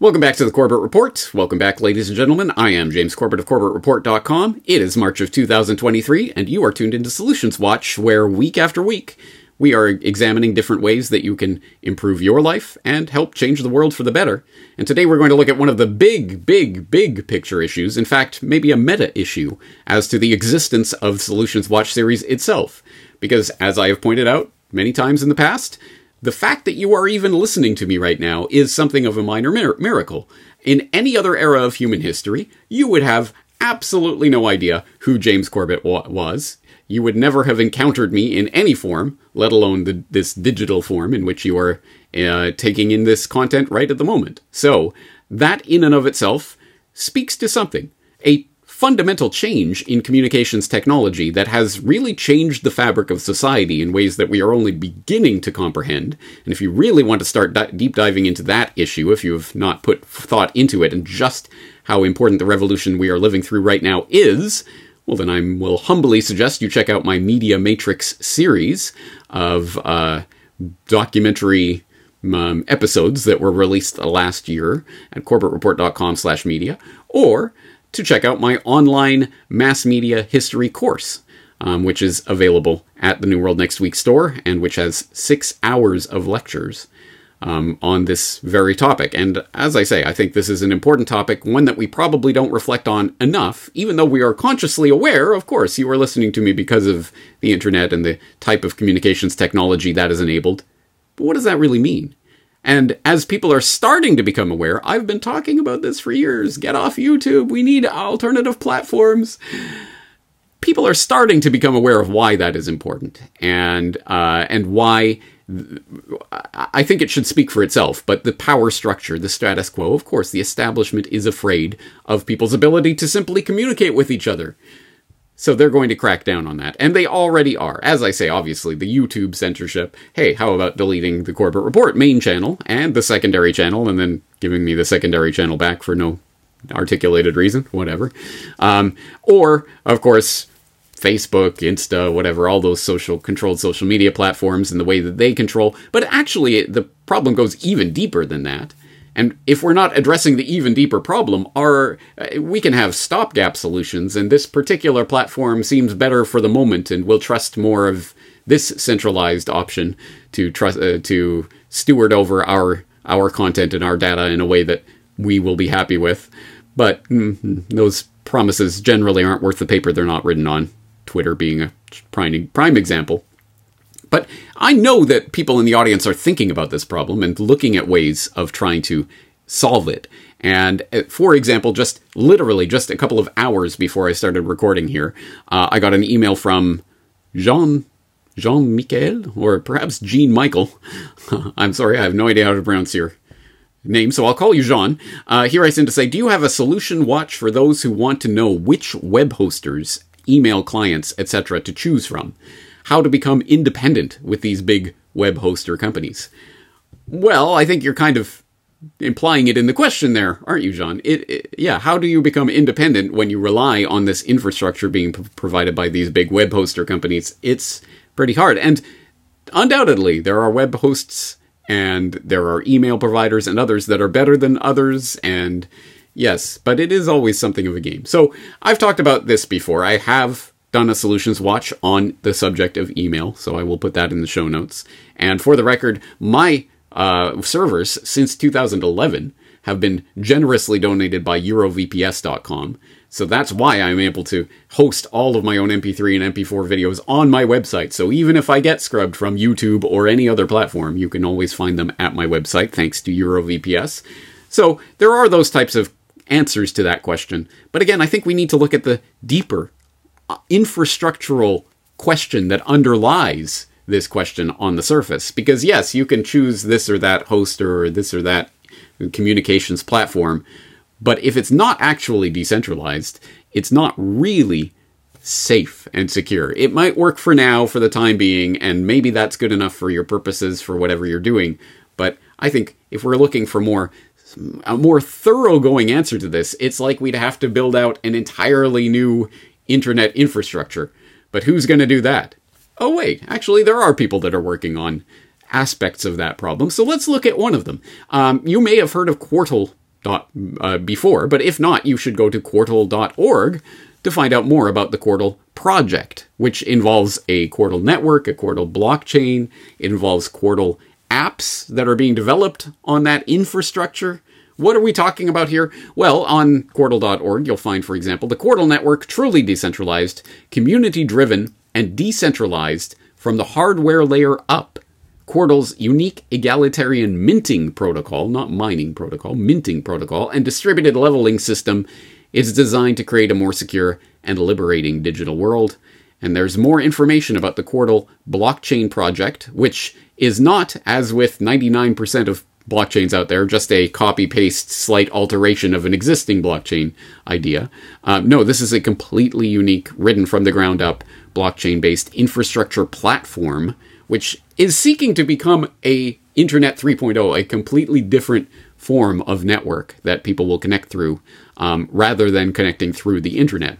Welcome back to the Corbett Report. Welcome back, ladies and gentlemen. I am James Corbett of CorbettReport.com. It is March of 2023, and you are tuned into Solutions Watch, where week after week, we are examining different ways that you can improve your life and help change the world for the better. And today we're going to look at one of the big picture issues, in fact, maybe a meta issue, as to the existence of Solutions Watch series itself. Because as I have pointed out many times in the past, the fact that you are even listening to me right now is something of a minor miracle. In any other era of human history, you would have absolutely no idea who James Corbett was. You would never have encountered me in any form, let alone this digital form in which you are taking in this content right at the moment. So that in and of itself speaks to something. A fundamental change in communications technology that has really changed the fabric of society in ways that we are only beginning to comprehend. And if you really want to start deep diving into that issue, if you have not put thought into it and just how important the revolution we are living through right now is, well, then I will humbly suggest you check out my Media Matrix series of documentary episodes that were released last year at CorbettReport.com/media, or to check out my online mass media history course, which is available at the New World Next Week store and which has 6 hours of lectures on this very topic. And as I say, I think this is an important topic, one that we probably don't reflect on enough, even though we are consciously aware, of course, you are listening to me because of the internet and the type of communications technology that is enabled. But what does that really mean? And as people are starting to become aware, I've been talking about this for years. Get off YouTube. We need alternative platforms. People are starting to become aware of why that is important and why I think it should speak for itself. But the power structure, the status quo, of course, the establishment is afraid of people's ability to simply communicate with each other. So they're going to crack down on that. And they already are. As I say, obviously, the YouTube censorship. Hey, how about deleting the Corbett Report main channel and the secondary channel and then giving me the secondary channel back for no articulated reason? Whatever. Or, of course, Facebook, Insta, whatever, all those controlled social media platforms and the way that they control. But actually, the problem goes even deeper than that. And if we're not addressing the even deeper problem, we can have stopgap solutions, and this particular platform seems better for the moment, and we'll trust more of this centralized option to steward over our content and our data in a way that we will be happy with. But those promises generally aren't worth the paper they're not written on, Twitter being a prime example. But I know that people in the audience are thinking about this problem and looking at ways of trying to solve it. And for example, just a couple of hours before I started recording here, I got an email from Jean Michael, or perhaps Jean Michael. I'm sorry, I have no idea how to pronounce your name, so I'll call you Jean. Here I sent to say, do you have a solution watch for those who want to know which web hosters, email clients, etc. to choose from? How to become independent with these big web hoster companies. Well, I think you're kind of implying it in the question there, aren't you, John? Yeah, how do you become independent when you rely on this infrastructure being provided by these big web hoster companies? It's pretty hard. And undoubtedly, there are web hosts and there are email providers and others that are better than others, and yes, but it is always something of a game. So I've talked about this before. I have done a Solutions Watch on the subject of email, so I will put that in the show notes. And for the record, my servers since 2011 have been generously donated by eurovps.com, so that's why I'm able to host all of my own MP3 and MP4 videos on my website. So even if I get scrubbed from YouTube or any other platform, you can always find them at my website, thanks to eurovps. So there are those types of answers to that question. But again, I think we need to look at the deeper infrastructural question that underlies this question on the surface. Because yes, you can choose this or that host or this or that communications platform, but if it's not actually decentralized, it's not really safe and secure. It might work for now, for the time being, and maybe that's good enough for your purposes for whatever you're doing. But I think if we're looking for a more thoroughgoing answer to this, it's like we'd have to build out an entirely new internet infrastructure. But who's going to do that? Oh, wait, actually, there are people that are working on aspects of that problem. So let's look at one of them. You may have heard of Quartal, before, but if not, you should go to Quartal.org to find out more about the Quartal project, which involves a Quartal network, a Quartal blockchain, involves Quartal apps that are being developed on that infrastructure. What are we talking about here? Well, on Quartal.org, you'll find, for example, the Quartal network, truly decentralized, community-driven, and decentralized from the hardware layer up. Quartal's unique egalitarian minting protocol, not mining protocol, minting protocol, and distributed leveling system is designed to create a more secure and liberating digital world. And there's more information about the Quartal blockchain project, which is not, as with 99% of blockchains out there, just a copy-paste slight alteration of an existing blockchain idea. No, this is a completely unique, ridden from the ground up, blockchain-based infrastructure platform, which is seeking to become a Internet 3.0, a completely different form of network that people will connect through, rather than connecting through the Internet.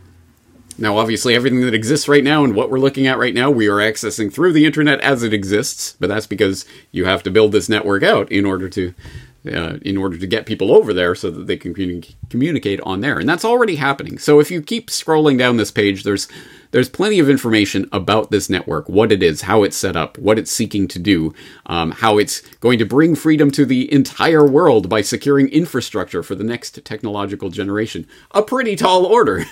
Now, obviously, everything that exists right now and what we're looking at right now, we are accessing through the Internet as it exists, but that's because you have to build this network out in order to get people over there so that they can communicate on there. And that's already happening. So if you keep scrolling down this page, there's plenty of information about this network, what it is, how it's set up, what it's seeking to do, how it's going to bring freedom to the entire world by securing infrastructure for the next technological generation. A pretty tall order,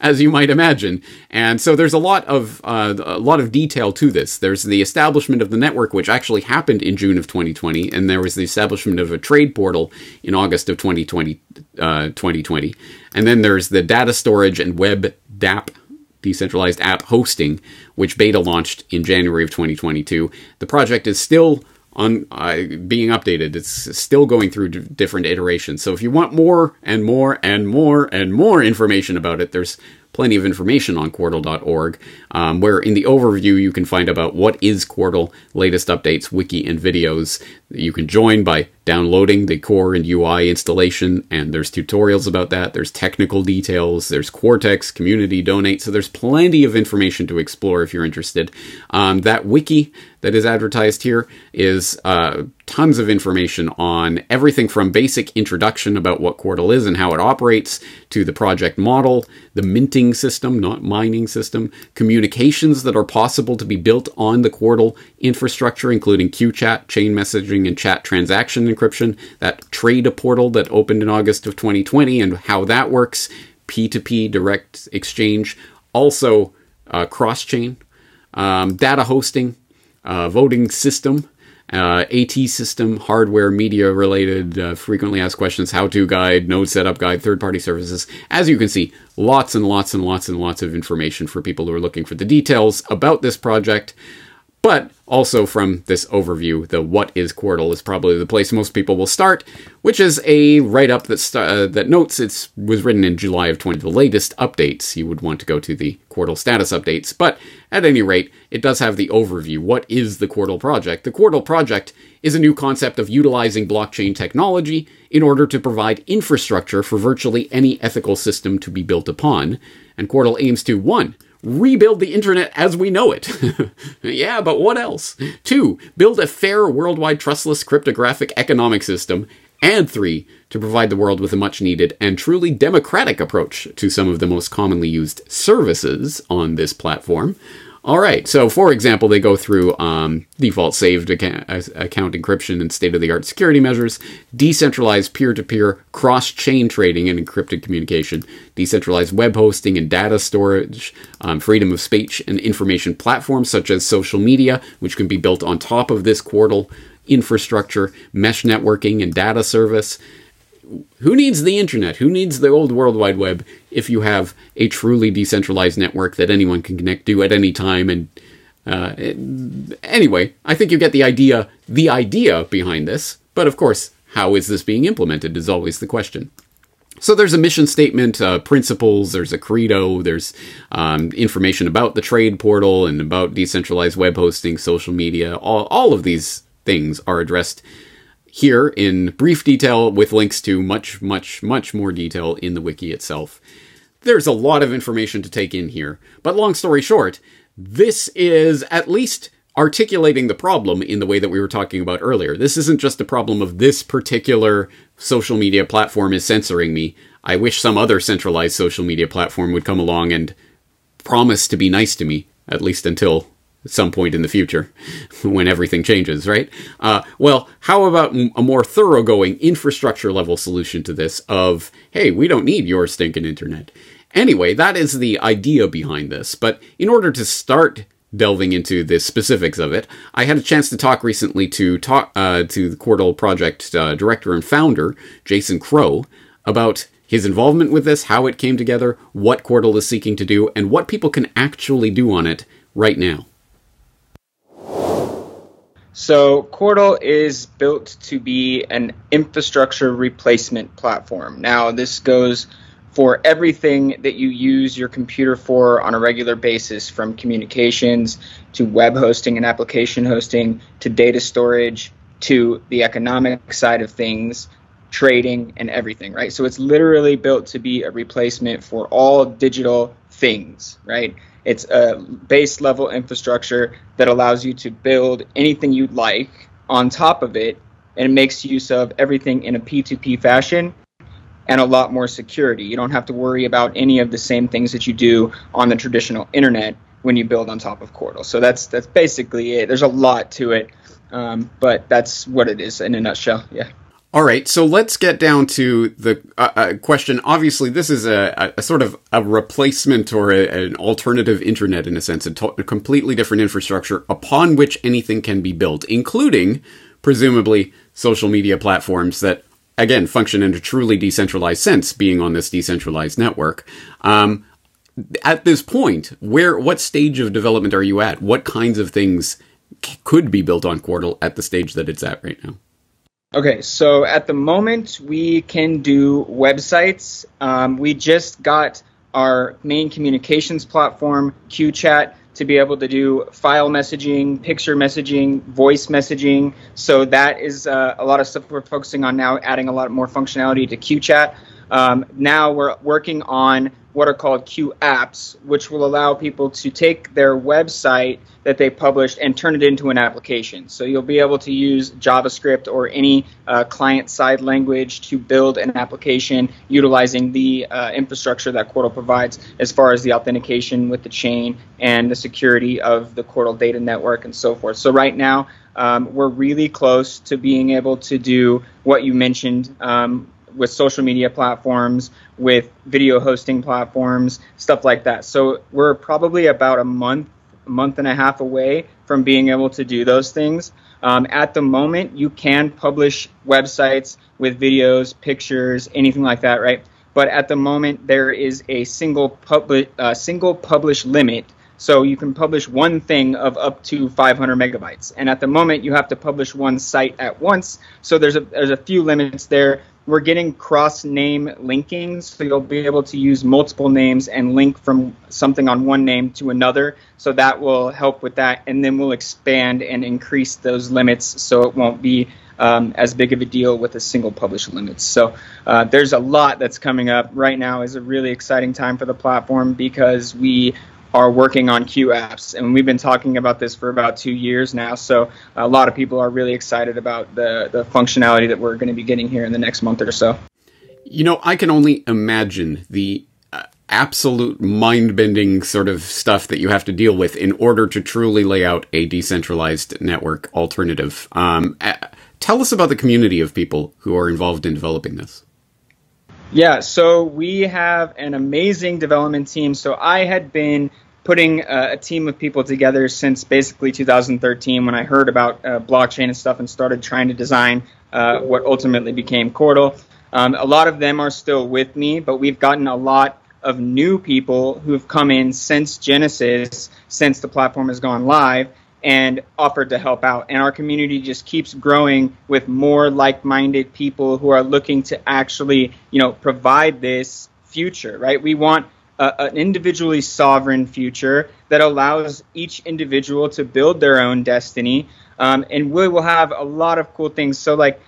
as you might imagine. And so there's a lot of detail to this. There's the establishment of the network, which actually happened in June of 2020, and there was the establishment of a trade portal in August of 2020. And then there's the data storage and web DApp, decentralized app hosting, which beta launched in January of 2022. The project is still on being updated. It's still going through different iterations. So if you want more and more and more and more information about it, there's plenty of information on Quartal.org, where in the overview you can find about what is Quartal, latest updates, wiki, and videos. You can join by downloading the core and UI installation, and there's tutorials about that. There's technical details. There's Cortex, community, donate. So there's plenty of information to explore if you're interested. That wiki that is advertised here is tons of information on everything from basic introduction about what Quartal is and how it operates, to the project model, the minting system, not mining system, communications that are possible to be built on the Quartal infrastructure, including QChat, chain messaging, and chat transaction encryption, that trade portal that opened in August of 2020 and how that works, P2P direct exchange, also cross-chain, data hosting, voting system, AT system, hardware, media-related, frequently asked questions, how-to guide, node setup guide, third-party services. As you can see, lots and lots and lots and lots of information for people who are looking for the details about this project. But also from this overview, the What is Quartal is probably the place most people will start, which is a write-up that notes it was written in July of 2020. The latest updates, you would want to go to the Quartal status updates. But at any rate, it does have the overview. What is the Quartal project? The Quartal project is a new concept of utilizing blockchain technology in order to provide infrastructure for virtually any ethical system to be built upon. And Quartal aims to, 1, rebuild the internet as we know it. Yeah, but what else? 2, build a fair, worldwide, trustless, cryptographic economic system. And 3, to provide the world with a much-needed and truly democratic approach to some of the most commonly used services on this platform. All right, so for example, they go through default saved account encryption and state-of-the-art security measures, decentralized peer-to-peer cross-chain trading and encrypted communication, decentralized web hosting and data storage, freedom of speech and information platforms such as social media, which can be built on top of this Quartal infrastructure, mesh networking and data service. Who needs the internet? Who needs the old World Wide Web if you have a truly decentralized network that anyone can connect to at any time? And anyway, I think you get the idea behind this. But of course, how is this being implemented is always the question. So there's a mission statement, principles, there's a credo, there's information about the trade portal and about decentralized web hosting, social media. All of these things are addressed here in brief detail with links to much, much, much more detail in the wiki itself. There's a lot of information to take in here, but long story short, this is at least articulating the problem in the way that we were talking about earlier. This isn't just the problem of this particular social media platform is censoring me. I wish some other centralized social media platform would come along and promise to be nice to me, at least until some point in the future when everything changes, right? Well, how about a more thoroughgoing infrastructure level solution to this of, hey, we don't need your stinking internet. Anyway, that is the idea behind this. But in order to start delving into the specifics of it, I had a chance to talk recently to the Quartal project director and founder, Jason Crow, about his involvement with this, how it came together, what Quartal is seeking to do, and what people can actually do on it right now. So Quartal is built to be an infrastructure replacement platform. Now, this goes for everything that you use your computer for on a regular basis, from communications to web hosting and application hosting to data storage to the economic side of things, trading and everything, right? So it's literally built to be a replacement for all digital things, right? It's a base level infrastructure that allows you to build anything you'd like on top of it, and it makes use of everything in a P2P fashion and a lot more security. You don't have to worry about any of the same things that you do on the traditional internet when you build on top of Quartal. So that's basically it. There's a lot to it, but that's what it is in a nutshell, yeah. All right, so let's get down to the question. Obviously, this is a sort of a replacement or an alternative internet, in a sense, a completely different infrastructure upon which anything can be built, including, presumably, social media platforms that, again, function in a truly decentralized sense, being on this decentralized network. At this point, what stage of development are you at? What kinds of things could be built on Quartal at the stage that it's at right now? Okay, so at the moment, we can do websites. We just got our main communications platform, QChat, to be able to do file messaging, picture messaging, voice messaging. So that is a lot of stuff we're focusing on now, adding a lot more functionality to QChat. Now we're working on what are called Q apps, which will allow people to take their website that they published and turn it into an application. So you'll be able to use JavaScript or any client-side language to build an application utilizing the infrastructure that Quartal provides as far as the authentication with the chain and the security of the Quartal data network and so forth. So right now, we're really close to being able to do what you mentioned, with social media platforms, with video hosting platforms, stuff like that. So we're probably about a month and a half away from being able to do those things. At the moment, you can publish websites with videos, pictures, anything like that, right? But at the moment, there is a single publish limit. So you can publish one thing of up to 500 megabytes. And at the moment, you have to publish one site at once. So there's a few limits there. We're getting cross-name linking, so you'll be able to use multiple names and link from something on one name to another. So that will help with that, and then we'll expand and increase those limits so it won't be as big of a deal with a single publish limit. So there's a lot that's coming up. Right now is a really exciting time for the platform because we are working on Q apps, and we've been talking about this for about 2 years now, so a lot of people are really excited about the functionality that we're going to be getting here in the next month or so. You know, I can only imagine the absolute mind-bending sort of stuff that you have to deal with in order to truly lay out a decentralized network alternative. Tell us about the community of people who are involved in developing this. Yeah, so we have an amazing development team. So I had been putting a team of people together since basically 2013 when I heard about blockchain and stuff and started trying to design what ultimately became Quartal. A lot of them are still with me, but we've gotten a lot of new people who have come in since Genesis, since the platform has gone live, and offered to help out. And our community just keeps growing with more like-minded people who are looking to actually, you know, provide this future, right? We want an individually sovereign future that allows each individual to build their own destiny. And we will have a lot of cool things. So like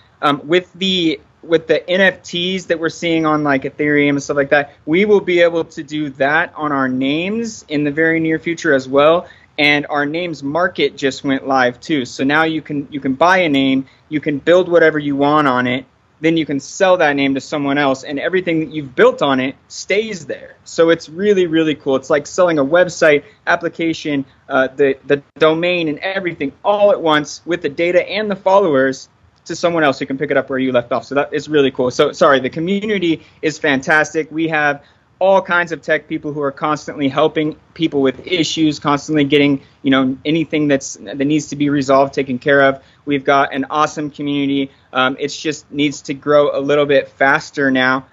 with the NFTs that we're seeing on like Ethereum and stuff like that, we will be able to do that on our names in the very near future as well. And our names market just went live too. So now you can buy a name, you can build whatever you want on it, then you can sell that name to someone else, and everything that you've built on it stays there. So it's really, really cool. It's like selling a website, application, the domain and everything all at once with the data and the followers to someone else who can pick it up where you left off. So that is really cool. So sorry, the community is fantastic. We have all kinds of tech people who are constantly helping people with issues, constantly getting, anything that needs to be resolved, taken care of. We've got an awesome community. It just needs to grow a little bit faster now,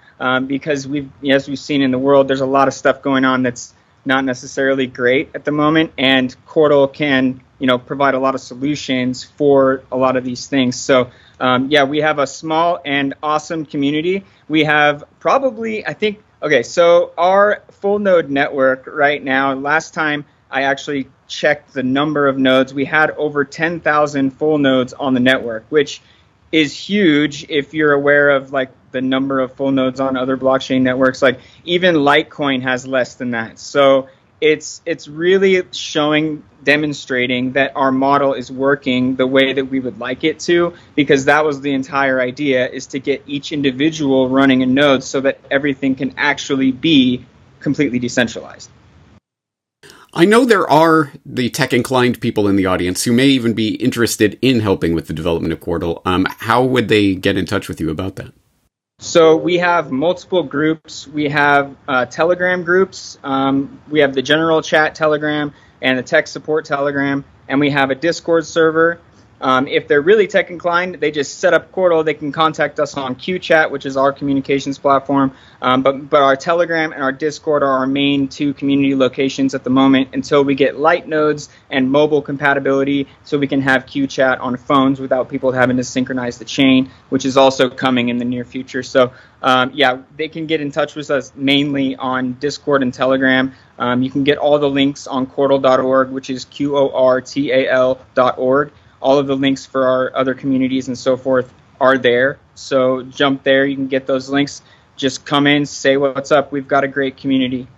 because as we've seen in the world, there's a lot of stuff going on that's not necessarily great at the moment, and Qortal can, provide a lot of solutions for a lot of these things. So we have a small and awesome community. We have our full node network right now, last time I actually checked the number of nodes, we had over 10,000 full nodes on the network, which is huge if you're aware of the number of full nodes on other blockchain networks. Even Litecoin has less than that. So it's really demonstrating that our model is working the way that we would like it to, because that was the entire idea, is to get each individual running a node so that everything can actually be completely decentralized. I know there are the tech-inclined people in the audience who may even be interested in helping with the development of Qortal. How would they get in touch with you about that? So we have multiple groups. We have Telegram groups. We have the general chat Telegram and the tech support Telegram, and we have a Discord server. If they're really tech inclined, they just set up Qortal. They can contact us on QChat, which is our communications platform. But our Telegram and our Discord are our main two community locations at the moment, until we get light nodes and mobile compatibility, so we can have QChat on phones without people having to synchronize the chain, which is also coming in the near future. So they can get in touch with us mainly on Discord and Telegram. You can get all the links on Quartal.org, which is QORTAL.org. All of the links for our other communities and so forth are there. So jump there. You can get those links. Just come in, say what's up. We've got a great community.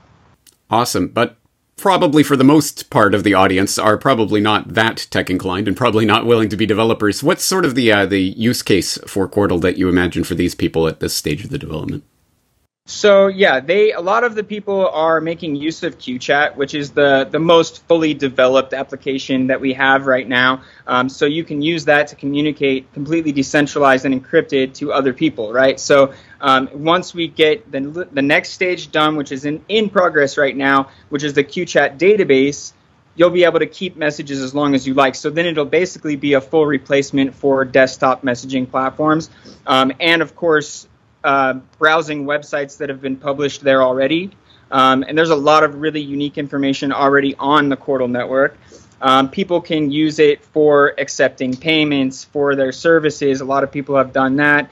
Awesome. But probably for the most part of the audience are probably not that tech inclined and probably not willing to be developers. What's sort of the use case for Qortal that you imagine for these people at this stage of the development? So a lot of the people are making use of QChat, which is the most fully developed application that we have right now. So you can use that to communicate completely decentralized and encrypted to other people, right? So once we get the next stage done, which is in progress right now, which is the QChat database, you'll be able to keep messages as long as you like. So then it'll basically be a full replacement for desktop messaging platforms. And of course, browsing websites that have been published there already. And there's a lot of really unique information already on the Qortal network. People can use it for accepting payments for their services. A lot of people have done that.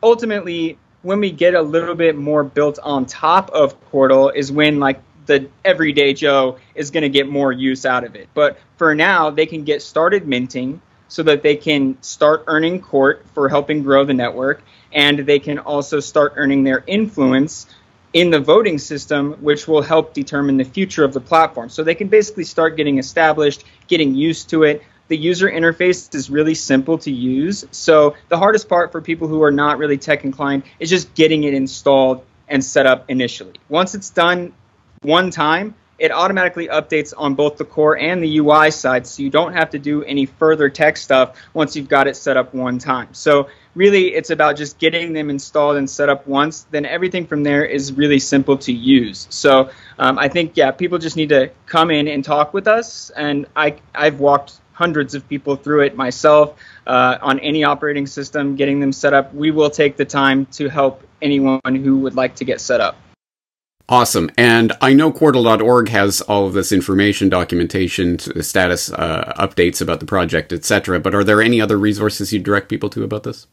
Ultimately, when we get a little bit more built on top of Qortal is when the everyday Joe is going to get more use out of it. But for now, they can get started minting so that they can start earning Qort for helping grow the network. And they can also start earning their influence in the voting system, which will help determine the future of the platform. So they can basically start getting established, getting used to it. The user interface is really simple to use. So the hardest part for people who are not really tech inclined is just getting it installed and set up initially. Once it's done one time, it automatically updates on both the core and the UI side, so you don't have to do any further tech stuff once you've got it set up one time. So really, it's about just getting them installed and set up once. Then everything from there is really simple to use. So I think, people just need to come in and talk with us. And I've walked hundreds of people through it myself on any operating system, getting them set up. We will take the time to help anyone who would like to get set up. Awesome. And I know Quartal.org has all of this information, documentation, status updates about the project, etc. But are there any other resources you direct people to about this?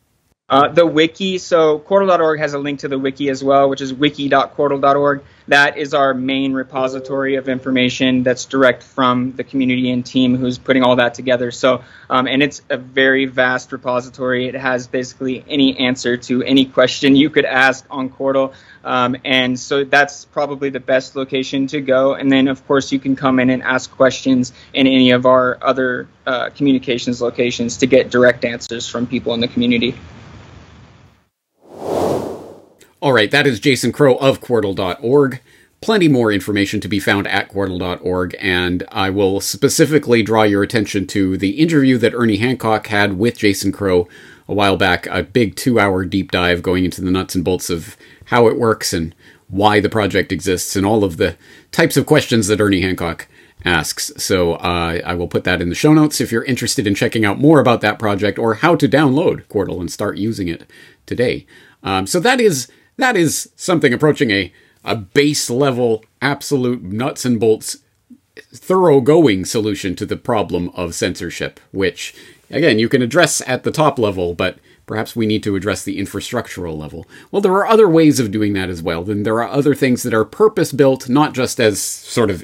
The wiki, so Quartal.org has a link to the wiki as well, which is wiki.quartal.org. That is our main repository of information that's direct from the community and team who's putting all that together. So, and it's a very vast repository. It has basically any answer to any question you could ask on Quartal. And so that's probably the best location to go. And then, of course, you can come in and ask questions in any of our other communications locations to get direct answers from people in the community. All right, that is Jason Crow of Quartal.org. Plenty more information to be found at Quartal.org, and I will specifically draw your attention to the interview that Ernie Hancock had with Jason Crow a while back, a big 2-hour deep dive going into the nuts and bolts of how it works and why the project exists and all of the types of questions that Ernie Hancock asks. So I will put that in the show notes if you're interested in checking out more about that project or how to download Quartal and start using it today. So that is something approaching a base level, absolute nuts and bolts, thoroughgoing solution to the problem of censorship, which, again, you can address at the top level, but perhaps we need to address the infrastructural level. Well, there are other ways of doing that as well. Then there are other things that are purpose-built, not just as sort of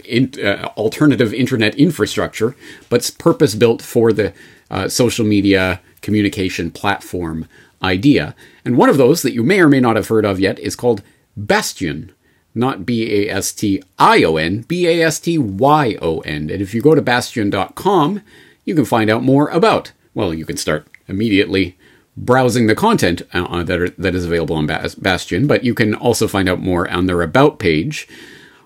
alternative internet infrastructure, but purpose-built for the social media communication platform idea. And one of those that you may or may not have heard of yet is called Bastyon, not B-A-S-T-I-O-N, B-A-S-T-Y-O-N. And if you go to bastyon.com, you can find out more about, well, you can start immediately browsing the content that is available on Bastyon, but you can also find out more on their About page,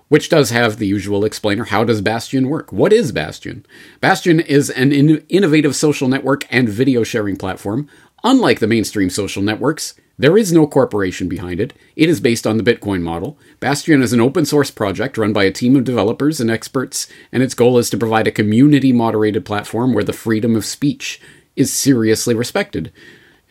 which does have the usual explainer. How does Bastyon work? What is Bastyon? Bastyon is an innovative social network and video sharing platform. Unlike the mainstream social networks, there is no corporation behind it. It is based on the Bitcoin model. Bastyon is an open source project run by a team of developers and experts, and its goal is to provide a community-moderated platform where the freedom of speech is seriously respected.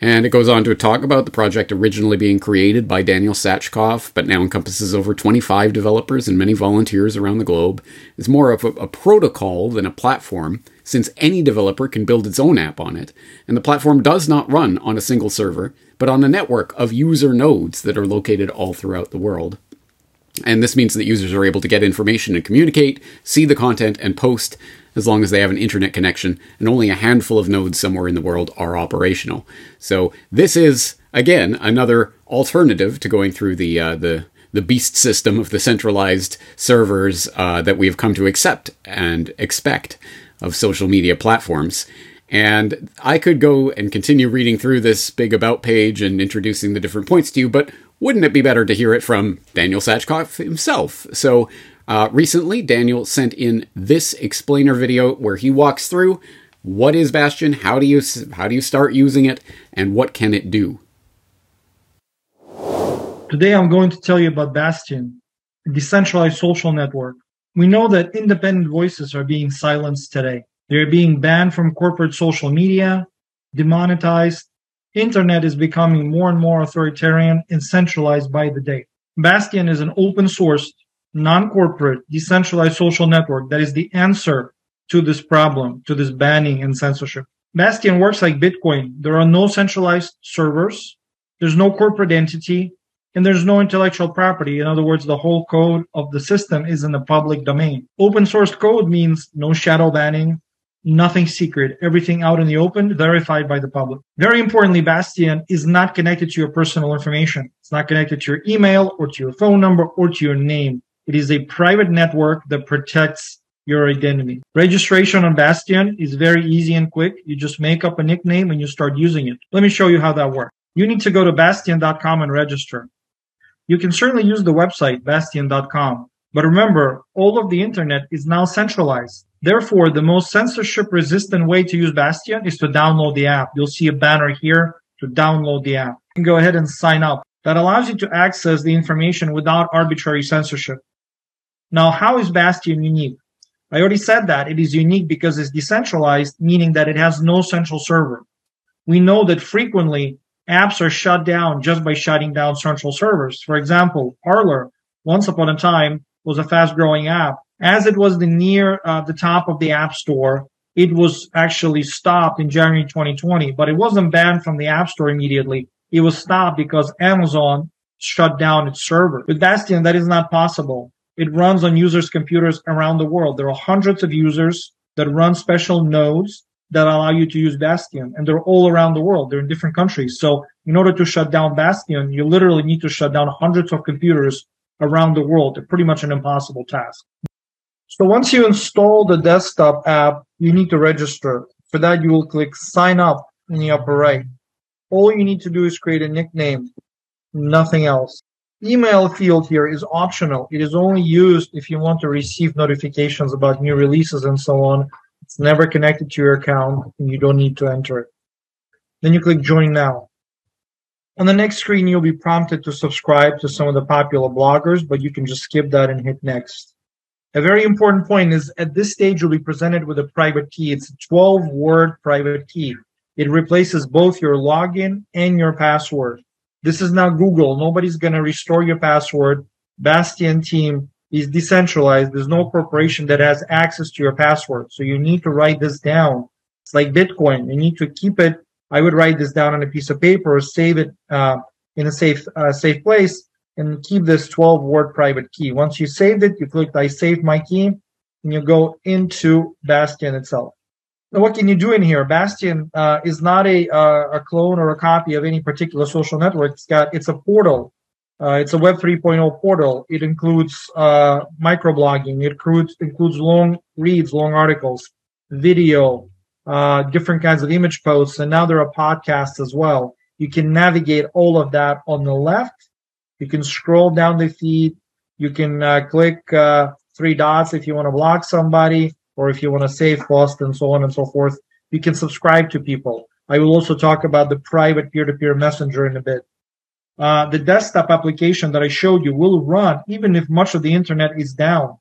And it goes on to talk about the project originally being created by Daniel Satchkov, but now encompasses over 25 developers and many volunteers around the globe. It's more of a protocol than a platform, since any developer can build its own app on it, and the platform does not run on a single server, but on a network of user nodes that are located all throughout the world. And this means that users are able to get information and communicate, see the content, and post as long as they have an internet connection, and only a handful of nodes somewhere in the world are operational. So this is, again, another alternative to going through the beast system of the centralized servers that we have come to accept and expect of social media platforms. And I could go and continue reading through this big About page and introducing the different points to you, but wouldn't it be better to hear it from Daniel Satchkov himself? So recently, Daniel sent in this explainer video where he walks through what is Bastyon, how do you start using it, and what can it do? Today, I'm going to tell you about Bastyon, a decentralized social network. We know that independent voices are being silenced today. They're being banned from corporate social media, demonetized. Internet is becoming more and more authoritarian and centralized by the day. Bastyon is an open-source, non-corporate, decentralized social network that is the answer to this problem, to this banning and censorship. Bastyon works like Bitcoin. There are no centralized servers. There's no corporate entity. And there's no intellectual property. In other words, the whole code of the system is in the public domain. Open source code means no shadow banning, nothing secret, everything out in the open, verified by the public. Very importantly, Bastyon is not connected to your personal information. It's not connected to your email or to your phone number or to your name. It is a private network that protects your identity. Registration on Bastyon is very easy and quick. You just make up a nickname and you start using it. Let me show you how that works. You need to go to bastyon.com and register. You can certainly use the website, bastyon.com. But remember, all of the internet is now centralized. Therefore, the most censorship-resistant way to use Bastyon is to download the app. You'll see a banner here to download the app. You can go ahead and sign up. That allows you to access the information without arbitrary censorship. Now, how is Bastyon unique? I already said that it is unique because it's decentralized, meaning that it has no central server. We know that frequently, apps are shut down just by shutting down central servers. For example, Parler, once upon a time, was a fast-growing app. As it was near the top of the App Store, it was actually stopped in January 2020, but it wasn't banned from the App Store immediately. it will stop because Amazon shut down its server. With Bastyon, that is not possible. It runs on users' computers around the world. There are hundreds of users that run special nodes that allow you to use Bastyon, and they're all around the world. They're in different countries. So in order to shut down Bastyon, you literally need to shut down hundreds of computers around the world. It's pretty much an impossible task. So once you install the desktop app, you need to register. For that, you will click Sign Up in the upper right. All you need to do is create a nickname, nothing else. Email field here is optional. It is only used if you want to receive notifications about new releases and so on. It's never connected to your account, and you don't need to enter it. Then you click Join Now. On the next screen, you'll be prompted to subscribe to some of the popular bloggers, but you can just skip that and hit Next. A very important point is at this stage, you'll be presented with a private key. It's a 12-word private key. It replaces both your login and your password. This is now Google. Nobody's going to restore your password. Bastyon team is decentralized. There's no corporation that has access to your password. So you need to write this down. It's like Bitcoin. You need to keep it. I would write this down on a piece of paper or save it in a safe place and keep this 12-word private key. Once you saved it, you click I saved my key, and you go into Bastyon itself. Now, what can you do in here? Bastyon is not a clone or a copy of any particular social network. It's a portal. It's a Web 3.0 portal. It includes microblogging. It includes long reads, long articles, video, different kinds of image posts, and now there are podcasts as well. You can navigate all of that on the left. You can scroll down the feed. You can click three dots if you want to block somebody or if you want to save post and so on and so forth. You can subscribe to people. I will also talk about the private peer-to-peer messenger in a bit. The desktop application that I showed you will run even if much of the internet is down.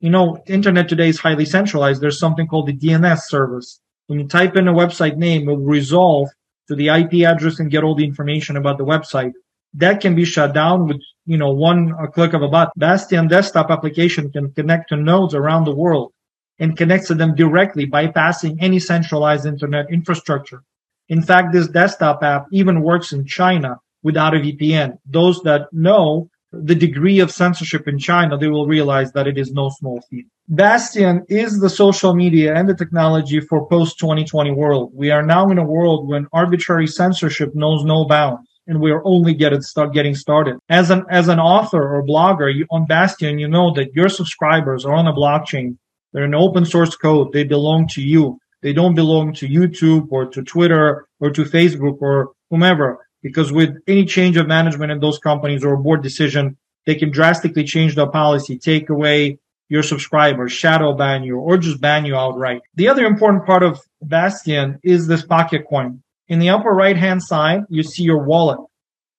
You know, internet today is highly centralized. There's something called the DNS service. When you type in a website name, it will resolve to the IP address and get all the information about the website. That can be shut down with, you know, one click of a button. Bastyon desktop application can connect to nodes around the world and connects to them directly, bypassing any centralized internet infrastructure. In fact, this desktop app even works in China without a VPN. Those that know the degree of censorship in China, they will realize that it is no small feat. Bastyon is the social media and the technology for post-2020 world. We are now in a world when arbitrary censorship knows no bounds, and we are only getting started. As an author or blogger on Bastyon, you know that your subscribers are on a blockchain. They're an open source code. They belong to you. They don't belong to YouTube or to Twitter or to Facebook or whomever. Because with any change of management in those companies or a board decision, they can drastically change their policy, take away your subscribers, shadow ban you, or just ban you outright. The other important part of Bastyon is this Pocketcoin. In the upper right-hand side, you see your wallet.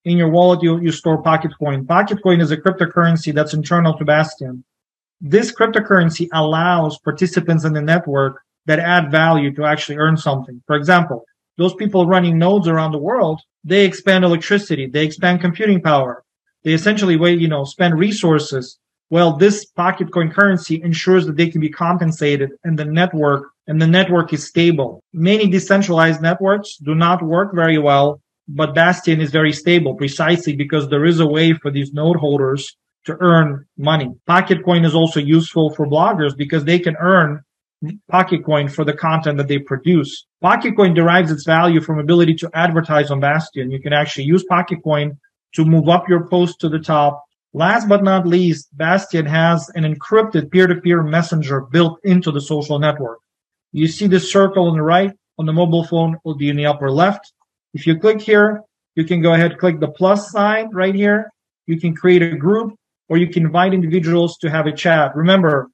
In your wallet, you store Pocketcoin. Pocketcoin is a cryptocurrency that's internal to Bastyon. This cryptocurrency allows participants in the network that add value to actually earn something. For example, those people running nodes around the world, they expand electricity, they expand computing power, they essentially, spend resources. Well, this Pocketcoin currency ensures that they can be compensated and the network is stable. Many decentralized networks do not work very well, but Bastyon is very stable precisely because there is a way for these node holders to earn money. Pocketcoin is also useful for bloggers because they can earn Pocketcoin for the content that they produce. Pocketcoin derives its value from ability to advertise on Bastyon. You can actually use Pocketcoin to move up your post to the top. Last but not least, Bastyon has an encrypted peer-to-peer messenger built into the social network. You see this circle on the right on the mobile phone will be in the upper left. If you click here, you can go ahead, click the plus sign right here. You can create a group or you can invite individuals to have a chat. Remember,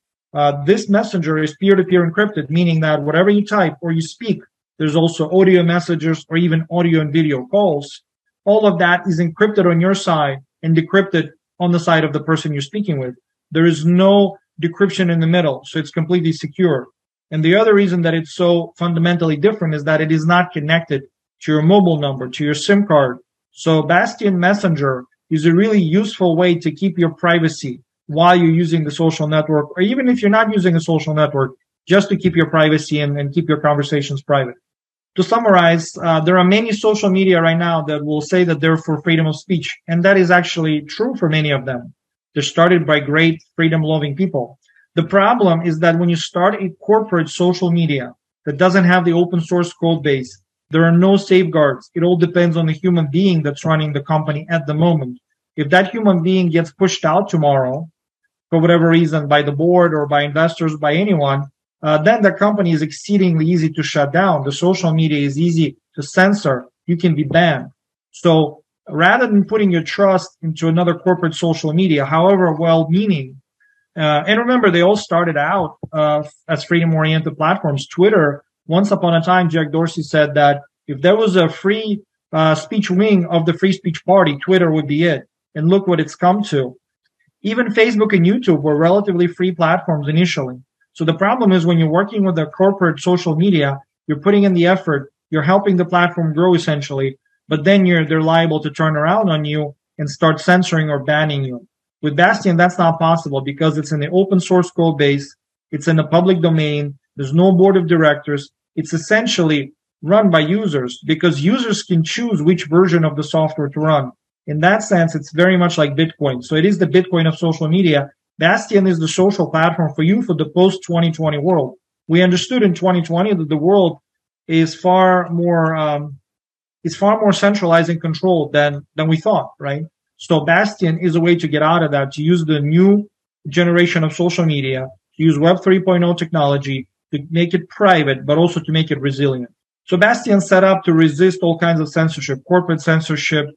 this messenger is peer-to-peer encrypted, meaning that whatever you type or you speak, there's also audio messages or even audio and video calls. All of that is encrypted on your side and decrypted on the side of the person you're speaking with. There is no decryption in the middle, so it's completely secure. And the other reason that it's so fundamentally different is that it is not connected to your mobile number, to your SIM card. So Bastyon Messenger is a really useful way to keep your privacy while you're using the social network, or even if you're not using a social network, just to keep your privacy and keep your conversations private. to summarize, there are many social media right now that will say that they're for freedom of speech. And that is actually true for many of them. They're started by great freedom-loving people. The problem is that when you start a corporate social media that doesn't have the open source code base, there are no safeguards. It all depends on the human being that's running the company at the moment. If that human being gets pushed out tomorrow, for whatever reason, by the board or by investors, by anyone, then the company is exceedingly easy to shut down. The social media is easy to censor. You can be banned. So rather than putting your trust into another corporate social media, however well-meaning, and remember, they all started out as freedom-oriented platforms. Twitter, once upon a time, Jack Dorsey said that if there was a free speech wing of the Free Speech Party, Twitter would be it. And look what it's come to. Even Facebook and YouTube were relatively free platforms initially. So the problem is when you're working with a corporate social media, you're putting in the effort, you're helping the platform grow essentially, but then they're liable to turn around on you and start censoring or banning you. With Bastyon, that's not possible because it's in the open source code base. It's in the public domain. There's no board of directors. It's essentially run by users because users can choose which version of the software to run. In that sense, it's very much like Bitcoin. So it is the Bitcoin of social media. Bastyon is the social platform for you for the post-2020 world. We understood in 2020 that the world is far more centralized and controlled than we thought, right? So Bastyon is a way to get out of that, to use the new generation of social media, to use Web 3.0 technology, to make it private, but also to make it resilient. So Bastyon set up to resist all kinds of censorship, corporate censorship,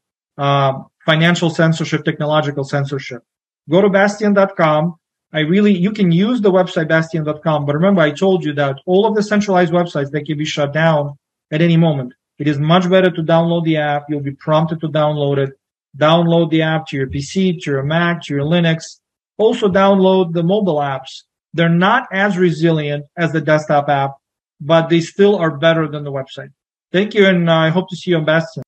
financial censorship, technological censorship. Go to bastyon.com. You can use the website bastyon.com, but remember I told you that all of the centralized websites, they can be shut down at any moment. It is much better to download the app. You'll be prompted to download it. Download the app to your PC, to your Mac, to your Linux. Also download the mobile apps. They're not as resilient as the desktop app, but they still are better than the website. Thank you, and I hope to see you on Bastyon.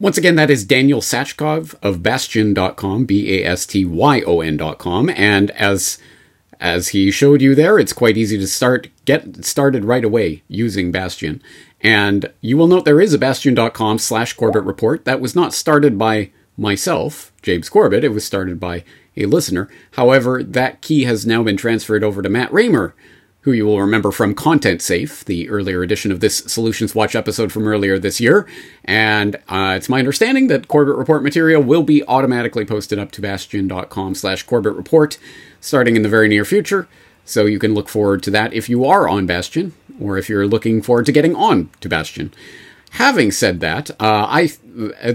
Once again, that is Daniel Satchkov of Bastyon.com, Bastyon.com. And as he showed you there, it's quite easy to get started right away using Bastyon. And you will note there is a Bastyon.com/Corbett Report. That was not started by myself, James Corbett. It was started by a listener. However, that key has now been transferred over to Matt Raymer, who you will remember from Content Safe, the earlier edition of this Solutions Watch episode from earlier this year. And it's my understanding that Corbett Report material will be automatically posted up to Bastyon.com/Corbett Report starting in the very near future. So you can look forward to that if you are on Bastyon, or if you're looking forward to getting on to Bastyon. Having said that, at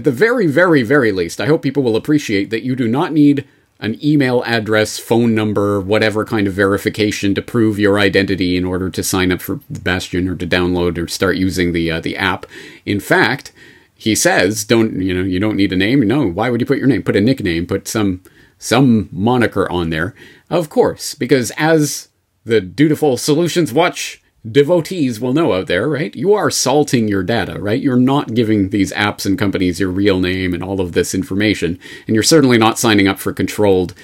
the very, very, very least, I hope people will appreciate that you do not need an email address, phone number, whatever kind of verification to prove your identity in order to sign up for Bastyon or to download or start using the app. In fact, he says, you don't need a name. No, why would you put your name? Put a nickname, put some moniker on there. Of course, because as the dutiful Solutions Watch devotees will know out there, right? You are salting your data, right? You're not giving these apps and companies your real name and all of this information. And you're certainly not signing up for controlled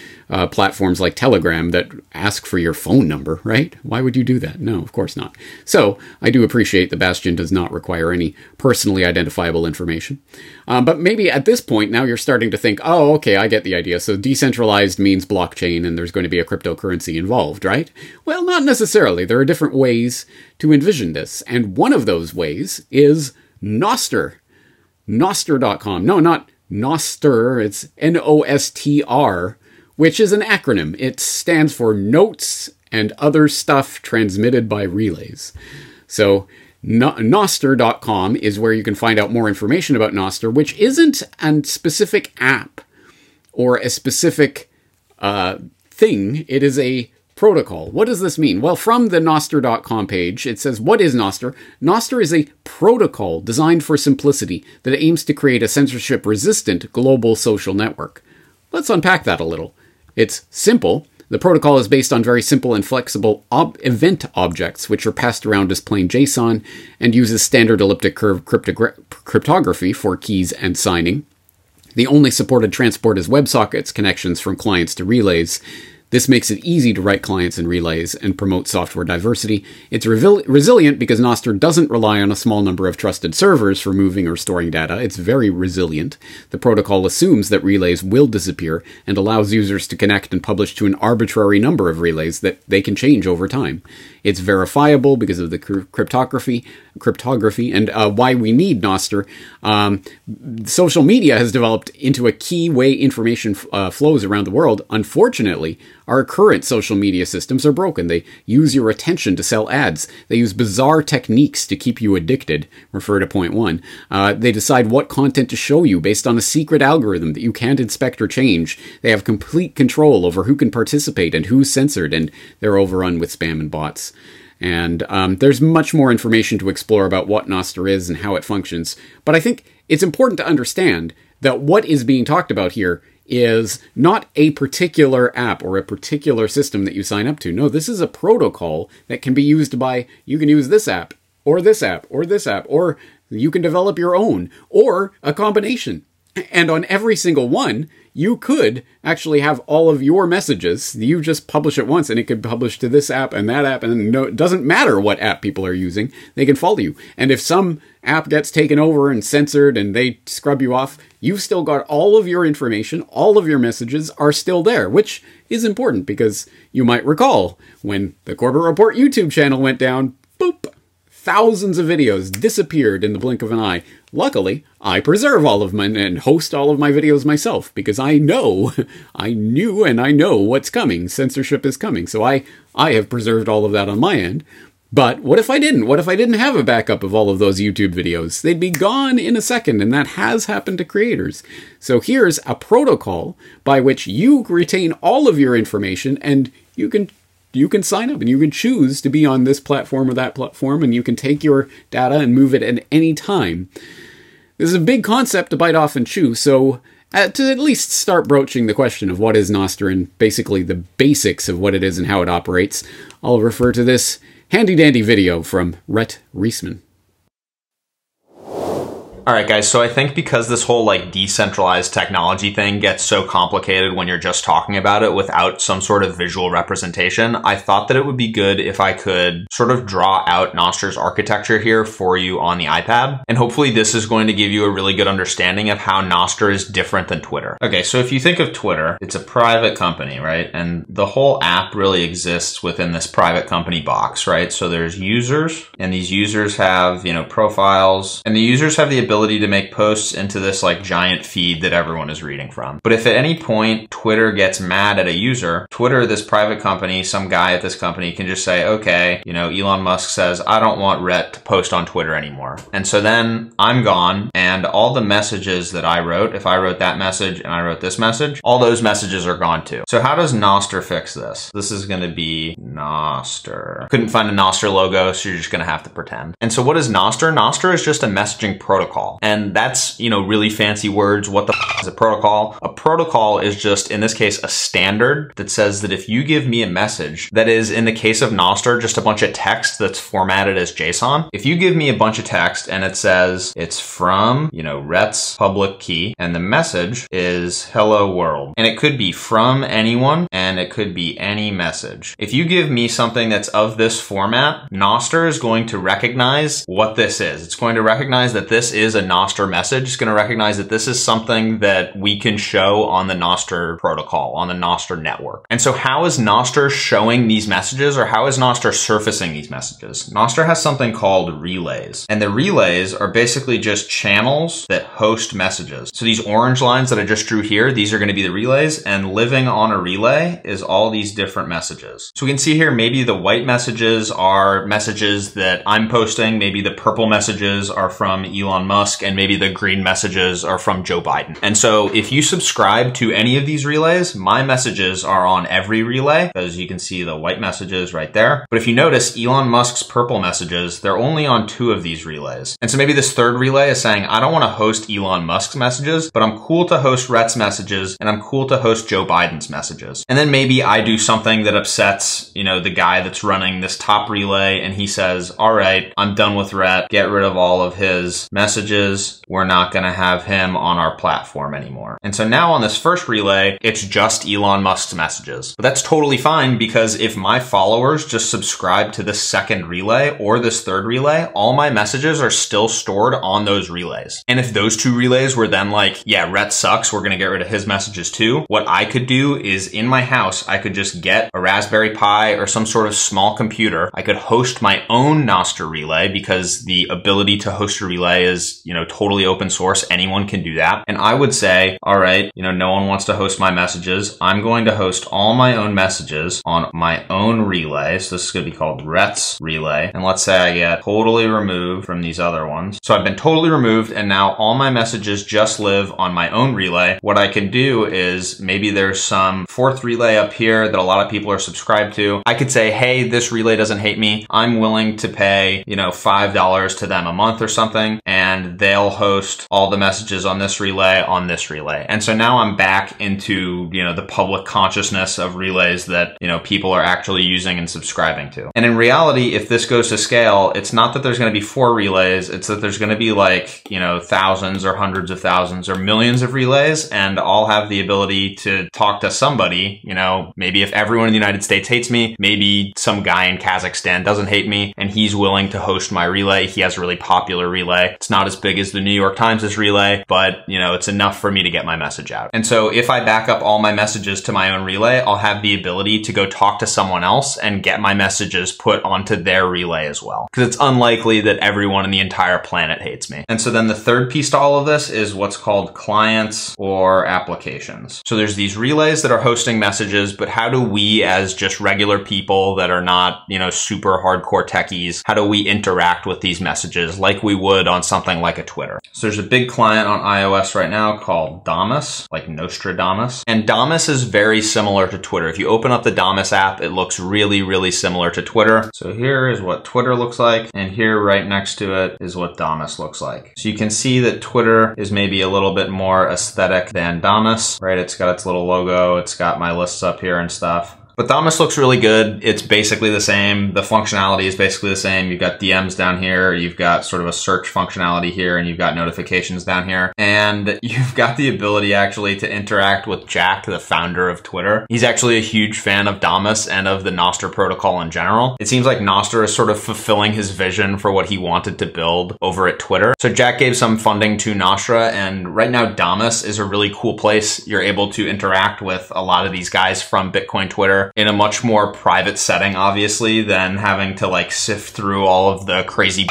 platforms like Telegram that ask for your phone number, right? Why would you do that? No, of course not. So I do appreciate that Bastyon does not require any personally identifiable information. But maybe at this point, now you're starting to think, oh, okay, I get the idea. So decentralized means blockchain and there's going to be a cryptocurrency involved, right? Well, not necessarily. There are different ways to envision this. And one of those ways is Nostr. Nostr.com. No, not Nostr. It's Nostr, which is an acronym. It stands for Notes and Other Stuff Transmitted by Relays. So Nostr.com is where you can find out more information about Nostr, which isn't a specific app or a specific thing. It is a protocol. What does this mean? Well, from the Nostr.com page, it says, what is Nostr? Nostr is a protocol designed for simplicity that aims to create a censorship-resistant global social network. Let's unpack that a little. It's simple. The protocol is based on very simple and flexible event objects, which are passed around as plain JSON and uses standard elliptic curve cryptography for keys and signing. The only supported transport is WebSockets connections from clients to relays. This makes it easy to write clients and relays and promote software diversity. It's resilient because Nostr doesn't rely on a small number of trusted servers for moving or storing data. It's very resilient. The protocol assumes that relays will disappear and allows users to connect and publish to an arbitrary number of relays that they can change over time. It's verifiable because of the cryptography, and why we need Nostr. Social media has developed into a key way information flows around the world. Unfortunately, our current social media systems are broken. They use your attention to sell ads. They use bizarre techniques to keep you addicted. Refer to point one. They decide what content to show you based on a secret algorithm that you can't inspect or change. They have complete control over who can participate and who's censored, and they're overrun with spam and bots. And there's much more information to explore about what Nostr is and how it functions. But I think it's important to understand that what is being talked about here is not a particular app or a particular system that you sign up to. No, this is a protocol that can be used by, you can use this app, or this app, or this app, or you can develop your own, or a combination. And on every single one, you could actually have all of your messages. You just publish it once, and it could publish to this app and that app, and no, it doesn't matter what app people are using. They can follow you. And if some app gets taken over and censored and they scrub you off, you've still got all of your information. All of your messages are still there, which is important because you might recall when the Corbett Report YouTube channel went down, boop, thousands of videos disappeared in the blink of an eye. Luckily, I preserve all of mine and host all of my videos myself because I know what's coming. Censorship is coming. So I have preserved all of that on my end. But what if I didn't? What if I didn't have a backup of all of those YouTube videos? They'd be gone in a second, and that has happened to creators. So here's a protocol by which you retain all of your information, and you can sign up and you can choose to be on this platform or that platform, and you can take your data and move it at any time. This is a big concept to bite off and chew, so to at least start broaching the question of what is Nostr and basically the basics of what it is and how it operates, I'll refer to this handy-dandy video from Rhett Reisman. All right, guys, so I think because this whole decentralized technology thing gets so complicated when you're just talking about it without some sort of visual representation, I thought that it would be good if I could sort of draw out Nostr's architecture here for you on the iPad. And hopefully this is going to give you a really good understanding of how Nostr is different than Twitter. Okay, so if you think of Twitter, it's a private company, right? And the whole app really exists within this private company box, right? So there's users, and these users have, profiles, and the users have the ability to make posts into this giant feed that everyone is reading from. But if at any point Twitter gets mad at a user, Twitter, this private company, some guy at this company can just say, okay, Elon Musk says, I don't want Rhett to post on Twitter anymore. And so then I'm gone, and all the messages that I wrote, if I wrote that message and I wrote this message, all those messages are gone too. So how does Nostr fix this? This is going to be Nostr. Couldn't find a Nostr logo, so you're just going to have to pretend. And so what is Nostr? Nostr is just a messaging protocol. And that's, really fancy words. What the is a protocol? A protocol is just, in this case, a standard that says that if you give me a message that is, in the case of Nostr, just a bunch of text that's formatted as JSON. If you give me a bunch of text and it says it's from, Rhett's public key, and the message is hello world, and it could be from anyone and it could be any message. If you give me something that's of this format, Nostr is going to recognize what this is. It's going to recognize that this is a Nostr message. It's going to recognize that this is something that we can show on the Nostr protocol, on the Nostr network. And so how is Nostr showing these messages, or how is Nostr surfacing these messages? Nostr has something called relays, and the relays are basically just channels that host messages. So these orange lines that I just drew here, these are going to be the relays, and living on a relay is all these different messages. So we can see here, maybe the white messages are messages that I'm posting, maybe the purple messages are from Elon Musk, and maybe the green messages are from Joe Biden. And so if you subscribe to any of these relays, my messages are on every relay, because you can see the white messages right there. But if you notice Elon Musk's purple messages, they're only on two of these relays. And so maybe this third relay is saying, I don't want to host Elon Musk's messages, but I'm cool to host Rhett's messages, and I'm cool to host Joe Biden's messages. And then maybe I do something that upsets, the guy that's running this top relay, and he says, all right, I'm done with Rhett, get rid of all of his messages messages. We're not going to have him on our platform anymore. And so now on this first relay, it's just Elon Musk's messages. But that's totally fine, because if my followers just subscribe to this second relay or this third relay, all my messages are still stored on those relays. And if those two relays were then like, yeah, Rhett sucks, we're going to get rid of his messages too, what I could do is in my house, I could just get a Raspberry Pi or some sort of small computer. I could host my own Nostr relay, because the ability to host a relay is, totally open source. Anyone can do that. And I would say, all right, no one wants to host my messages. I'm going to host all my own messages on my own relay. So this is going to be called Rhett's relay. And let's say I get totally removed from these other ones. So I've been totally removed, and now all my messages just live on my own relay. What I can do is maybe there's some fourth relay up here that a lot of people are subscribed to. I could say, hey, this relay doesn't hate me. I'm willing to pay, $5 to them a month or something, and they'll host all the messages on this relay. And so now I'm back into, the public consciousness of relays that, people are actually using and subscribing to. And in reality, if this goes to scale, it's not that there's going to be 4 relays. It's that there's going to be thousands or hundreds of thousands or millions of relays, and I'll have the ability to talk to somebody, maybe if everyone in the United States hates me, maybe some guy in Kazakhstan doesn't hate me and he's willing to host my relay. He has a really popular relay. It's not as big as the New York Times' relay, but it's enough for me to get my message out. And so if I back up all my messages to my own relay, I'll have the ability to go talk to someone else and get my messages put onto their relay as well, because it's unlikely that everyone in the entire planet hates me. And so then the third piece to all of this is what's called clients or applications. So there's these relays that are hosting messages, but how do we, as just regular people that are not, super hardcore techies, how do we interact with these messages like we would on something like a Twitter? So there's a big client on iOS right now called Damus, like Nostradamus. And Damus is very similar to Twitter. If you open up the Damus app, it looks really, really similar to Twitter. So here is what Twitter looks like, and here right next to it is what Damus looks like. So you can see that Twitter is maybe a little bit more aesthetic than Damus, right? It's got its little logo, it's got my lists up here and stuff. But Damus looks really good. It's basically the same. The functionality is basically the same. You've got DMs down here. You've got sort of a search functionality here, and you've got notifications down here. And you've got the ability actually to interact with Jack, the founder of Twitter. He's actually a huge fan of Damus and of the Nostr protocol in general. It seems like Nostr is sort of fulfilling his vision for what he wanted to build over at Twitter. So Jack gave some funding to Nostr, and right now Damus is a really cool place. You're able to interact with a lot of these guys from Bitcoin Twitter in a much more private setting, obviously, than having to sift through all of the crazy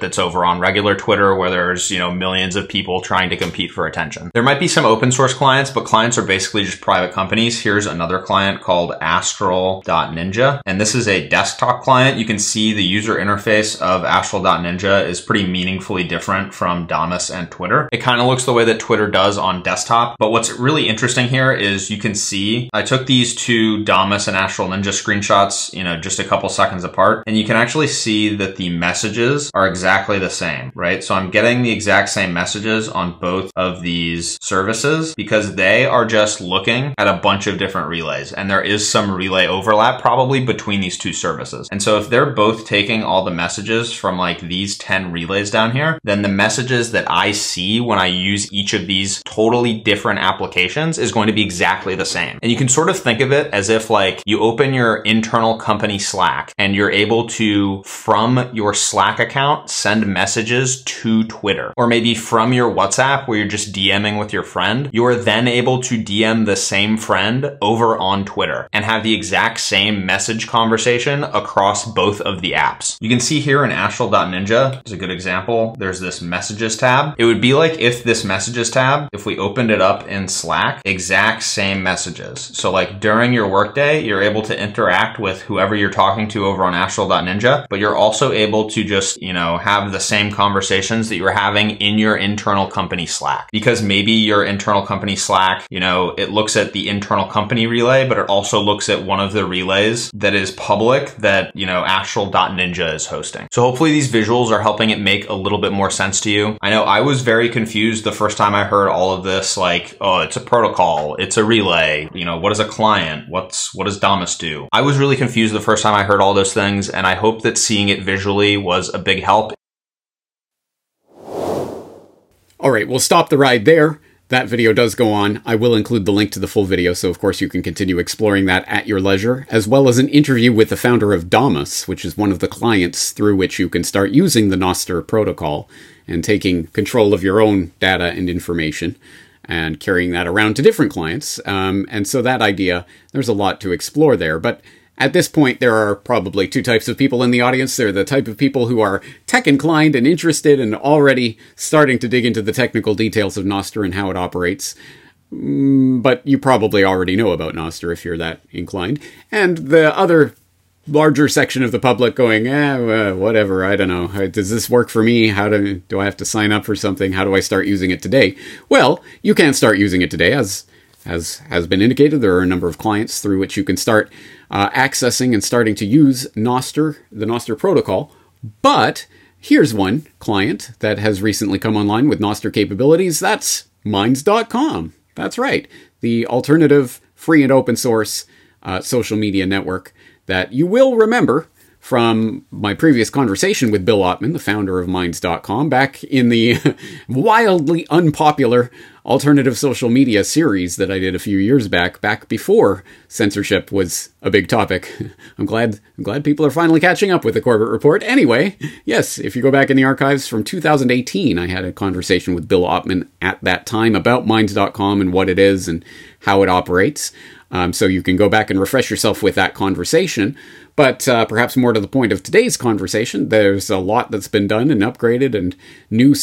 that's over on regular Twitter, where there's, millions of people trying to compete for attention. There might be some open source clients, but clients are basically just private companies. Here's another client called astral.ninja, and this is a desktop client. You can see the user interface of astral.ninja is pretty meaningfully different from Damus and Twitter. It kind of looks the way that Twitter does on desktop, but what's really interesting here is you can see I took these two Damus and Astral Ninja screenshots, just a couple seconds apart, and you can actually see that the messages are exactly the same, right? So I'm getting the exact same messages on both of these services because they are just looking at a bunch of different relays, and there is some relay overlap probably between these two services. And so if they're both taking all the messages from these 10 relays down here, then the messages that I see when I use each of these totally different applications is going to be exactly the same. And you can sort of think of it as if you open your internal company Slack and you're able to, from your Slack account, send messages to Twitter, or maybe from your WhatsApp where you're just DMing with your friend, you're then able to DM the same friend over on Twitter and have the exact same message conversation across both of the apps. You can see here in astral.ninja is a good example. There's this messages tab. It would be like if this messages tab, if we opened it up in Slack, exact same messages. So during your workday, you're able to interact with whoever you're talking to over on astral.ninja, but you're also able to just, have the same conversations that you're having in your internal company Slack, because maybe your internal company Slack, it looks at the internal company relay, but it also looks at one of the relays that is public that, astral.ninja is hosting. So hopefully these visuals are helping it make a little bit more sense to you. I know I was very confused the first time I heard all of this, oh, it's a protocol, it's a relay, what is a client? What does Damus do? I was really confused the first time I heard all those things, and I hope that seeing it visually was a big help. All right, we'll stop the ride there. That video does go on. I will include the link to the full video, so of course you can continue exploring that at your leisure, as well as an interview with the founder of Damus, which is one of the clients through which you can start using the Nostr protocol and taking control of your own data and information and carrying that around to different clients. And so that idea, there's a lot to explore there. But at this point, there are probably two types of people in the audience. They're the type of people who are tech-inclined and interested and already starting to dig into the technical details of Nostr and how it operates. But you probably already know about Nostr if you're that inclined. And the other larger section of the public going, whatever, I don't know. Does this work for me? Do I have to sign up for something? How do I start using it today? Well, you can start using it today. As has been indicated, there are a number of clients through which you can start accessing and starting to use Nostr, the Nostr protocol. But here's one client that has recently come online with Nostr capabilities. That's Minds.com. That's right. The alternative, free and open source social media network that you will remember from my previous conversation with Bill Ottman, the founder of Minds.com, back in the wildly unpopular alternative social media series that I did a few years back before censorship was a big topic. I'm glad people are finally catching up with the Corbett Report. Anyway, yes, if you go back in the archives from 2018, I had a conversation with Bill Ottman at that time about Minds.com and what it is and how it operates. So you can go back and refresh yourself with that conversation. But perhaps more to the point of today's conversation, there's a lot that's been done and upgraded and new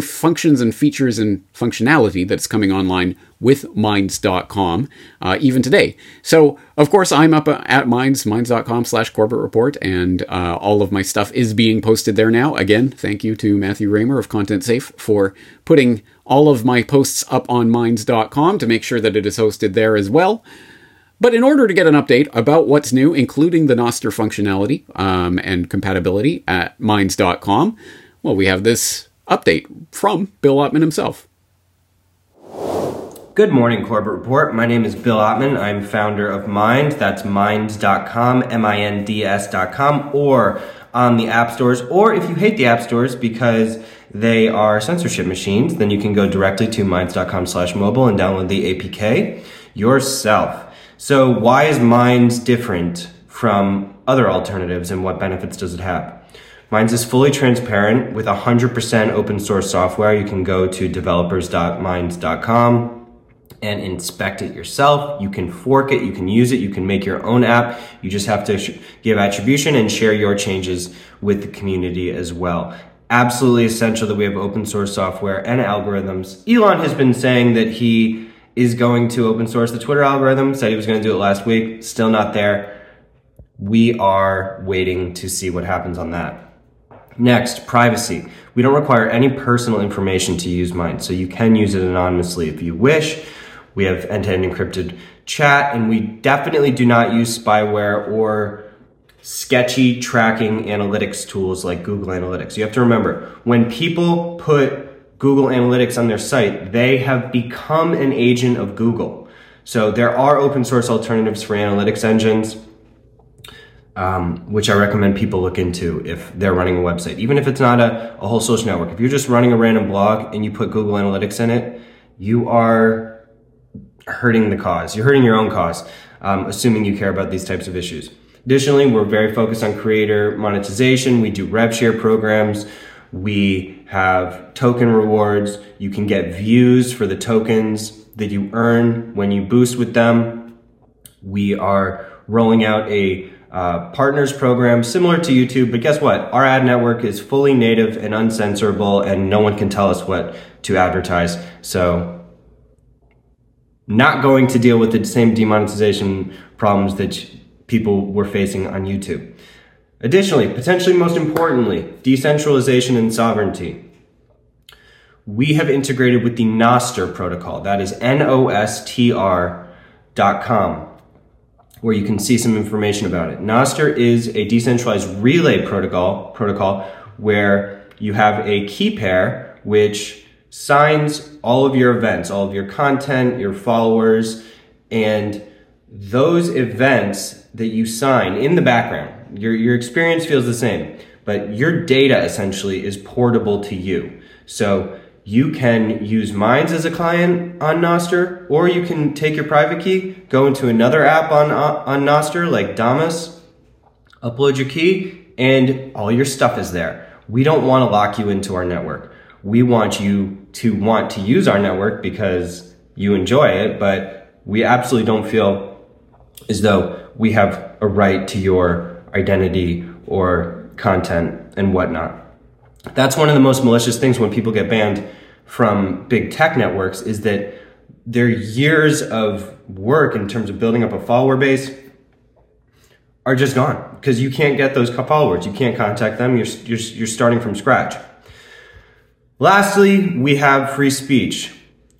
functions and features and functionality that's coming online with Minds.com even today. So, of course, I'm up at Minds.com/Corbett Report, and all of my stuff is being posted there now. Again, thank you to Matthew Raymer of Content Safe for putting all of my posts up on Minds.com to make sure that it is hosted there as well. But in order to get an update about what's new, including the Nostr functionality and compatibility at Minds.com, well, we have this update from Bill Ottman himself. Good morning, Corbett Report. My name is Bill Ottman. I'm founder of Minds. That's Minds.com, MINDS.com, or on the app stores. Or if you hate the app stores because they are censorship machines, then you can go directly to Minds.com/mobile and download the APK yourself. So why is Minds different from other alternatives and what benefits does it have? Minds is fully transparent with 100% open source software. You can go to developers.minds.com and inspect it yourself. You can fork it, you can use it, you can make your own app. You just have to give attribution and share your changes with the community as well. Absolutely essential that we have open source software and algorithms. Elon has been saying that he is going to open source the Twitter algorithm, said he was going to do it last week, still not there. We are waiting to see what happens on that. Next, privacy. We don't require any personal information to use Minds, so you can use it anonymously if you wish. We have end-to-end encrypted chat, and we definitely do not use spyware or sketchy tracking analytics tools like Google Analytics. You have to remember, when people put Google Analytics on their site, they have become an agent of Google. So there are open source alternatives for analytics engines, which I recommend people look into if they're running a website, even if it's not a whole social network. If you're just running a random blog and you put Google Analytics in it, you are hurting the cause. You're hurting your own cause, assuming you care about these types of issues. Additionally, we're very focused on creator monetization. We do rev share programs. We have token rewards. You can get views for the tokens that you earn when you boost with them. We are rolling out a partners program similar to YouTube, but guess what? Our ad network is fully native and uncensorable, and no one can tell us what to advertise. So not going to deal with the same demonetization problems that people were facing on YouTube. Additionally, potentially most importantly, decentralization and sovereignty. We have integrated with the Nostr protocol, that is nostr.com, where you can see some information about it. Nostr is a decentralized relay protocol where you have a key pair which signs all of your events, all of your content, your followers, and those events that you sign in the background. Your experience feels the same, but your data essentially is portable to you. So You can use Minds as a client on Nostr, or you can take your private key, go into another app on Nostr like Damus, upload your key, and all your stuff is there. We don't want to lock you into our network. We want you to want to use our network because you enjoy it, but we absolutely don't feel as though we have a right to your identity or content and whatnot. That's one of the most malicious things when people get banned from big tech networks, is that their years of work in terms of building up a follower base are just gone because you can't get those followers. You can't contact them. You're starting from scratch. Lastly, we have free speech.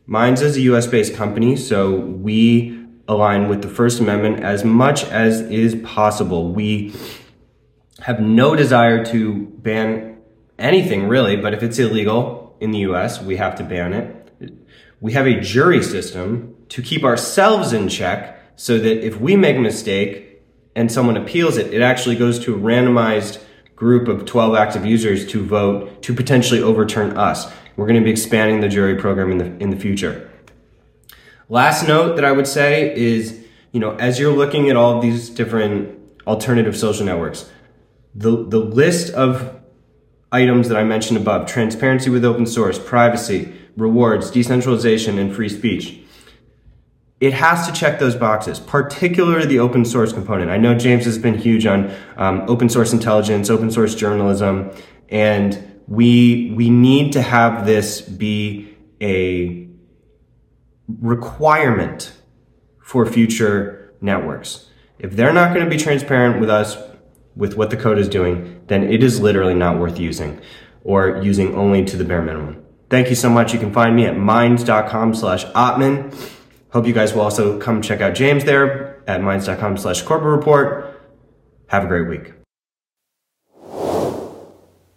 Minds is a US-based company, so we align with the First Amendment as much as is possible. We have no desire to ban anything really, but if it's illegal in the US, we have to ban it. We have a jury system to keep ourselves in check so that if we make a mistake and someone appeals it, it actually goes to a randomized group of 12 active users to vote to potentially overturn us. We're going to be expanding the jury program in the future. Last note that I would say is, you know, as you're looking at all of these different alternative social networks, the list of items that I mentioned above, transparency with open source, privacy, rewards, decentralization, and free speech, it has to check those boxes, particularly the open source component. I know James has been huge on open source intelligence, open source journalism, and we need to have this be a requirement for future networks. If they're not going to be transparent with us, with what the code is doing, then it is literally not worth using, or using only to the bare minimum. Thank you so much. You can find me at minds.com/Ottman. Hope you guys will also come check out James there at minds.com/Corbett Report. Have a great week.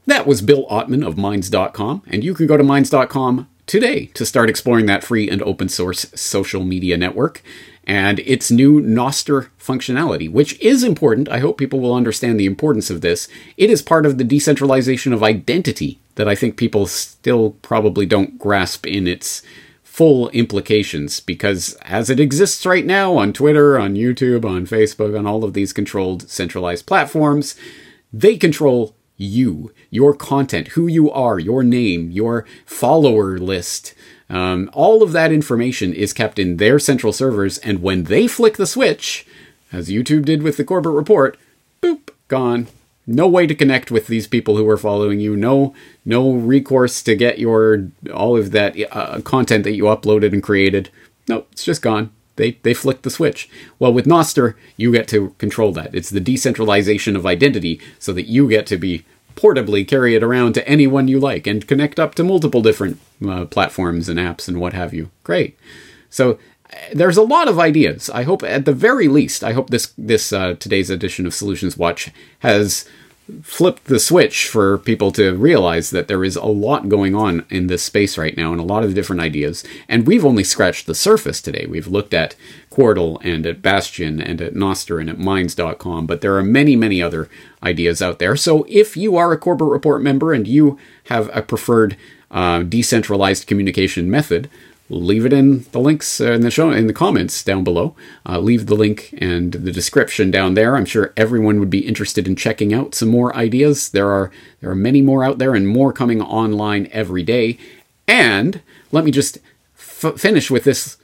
That was Bill Ottman of Minds.com, and you can go to Minds.com today to start exploring that free and open source social media network and its new Nostr functionality, which is important. I hope people will understand the importance of this. It is part of the decentralization of identity that I think people still probably don't grasp in its full implications, because as it exists right now on Twitter, on YouTube, on Facebook, on all of these controlled centralized platforms, they control you, your content, who you are, your name, your follower list. All of that information is kept in their central servers, and when they flick the switch, as YouTube did with the Corbett Report, boop, gone. No way to connect with these people who are following you. No recourse to get all of that content that you uploaded and created. No, it's just gone. They flicked the switch. Well, with Nostr, you get to control that. It's the decentralization of identity so that you get to be portably carry it around to anyone you like and connect up to multiple different platforms and apps and what have you. Great. So there's a lot of ideas. I hope at the very least, this today's edition of Solutions Watch has flipped the switch for people to realize that there is a lot going on in this space right now and a lot of different ideas. And we've only scratched the surface today. We've looked at Qortal and at Bastyon and at Nostr and at Minds.com, but there are many, many other ideas out there. So if you are a Corbett Report member and you have a preferred decentralized communication method, leave it in the links in the comments down below. Leave the link and the description down there. I'm sure everyone would be interested in checking out some more ideas. There are many more out there and more coming online every day. And let me just finish with this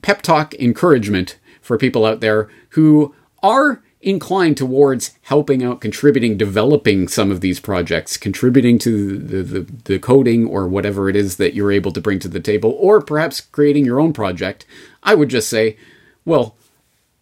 pep talk encouragement for people out there who are inclined towards helping out, contributing, developing some of these projects, contributing to the coding or whatever it is that you're able to bring to the table, or perhaps creating your own project. I would just say, well,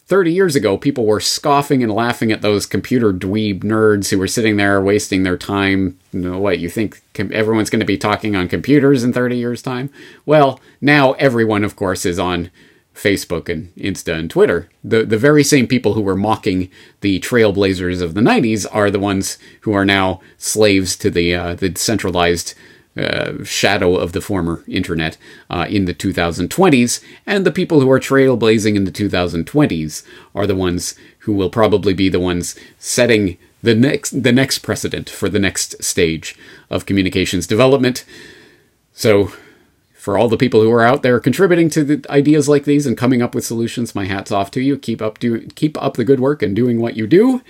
30 years ago, people were scoffing and laughing at those computer dweeb nerds who were sitting there wasting their time. You know what, you think everyone's going to be talking on computers in 30 years' time? Well, now everyone, of course, is on Facebook and Insta and Twitter. The very same people who were mocking the trailblazers of the 90s are the ones who are now slaves to the centralized shadow of the former internet in the 2020s. And the people who are trailblazing in the 2020s are the ones who will probably be the ones setting the next precedent for the next stage of communications development. So for all the people who are out there contributing to the ideas like these and coming up with solutions, my hat's off to you. Keep up the good work and doing what you do.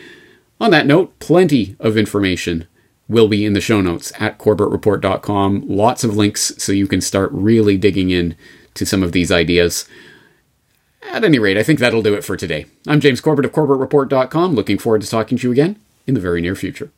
On that note, plenty of information will be in the show notes at CorbettReport.com. Lots of links so you can start really digging in to some of these ideas. At any rate, I think that'll do it for today. I'm James Corbett of CorbettReport.com. Looking forward to talking to you again in the very near future.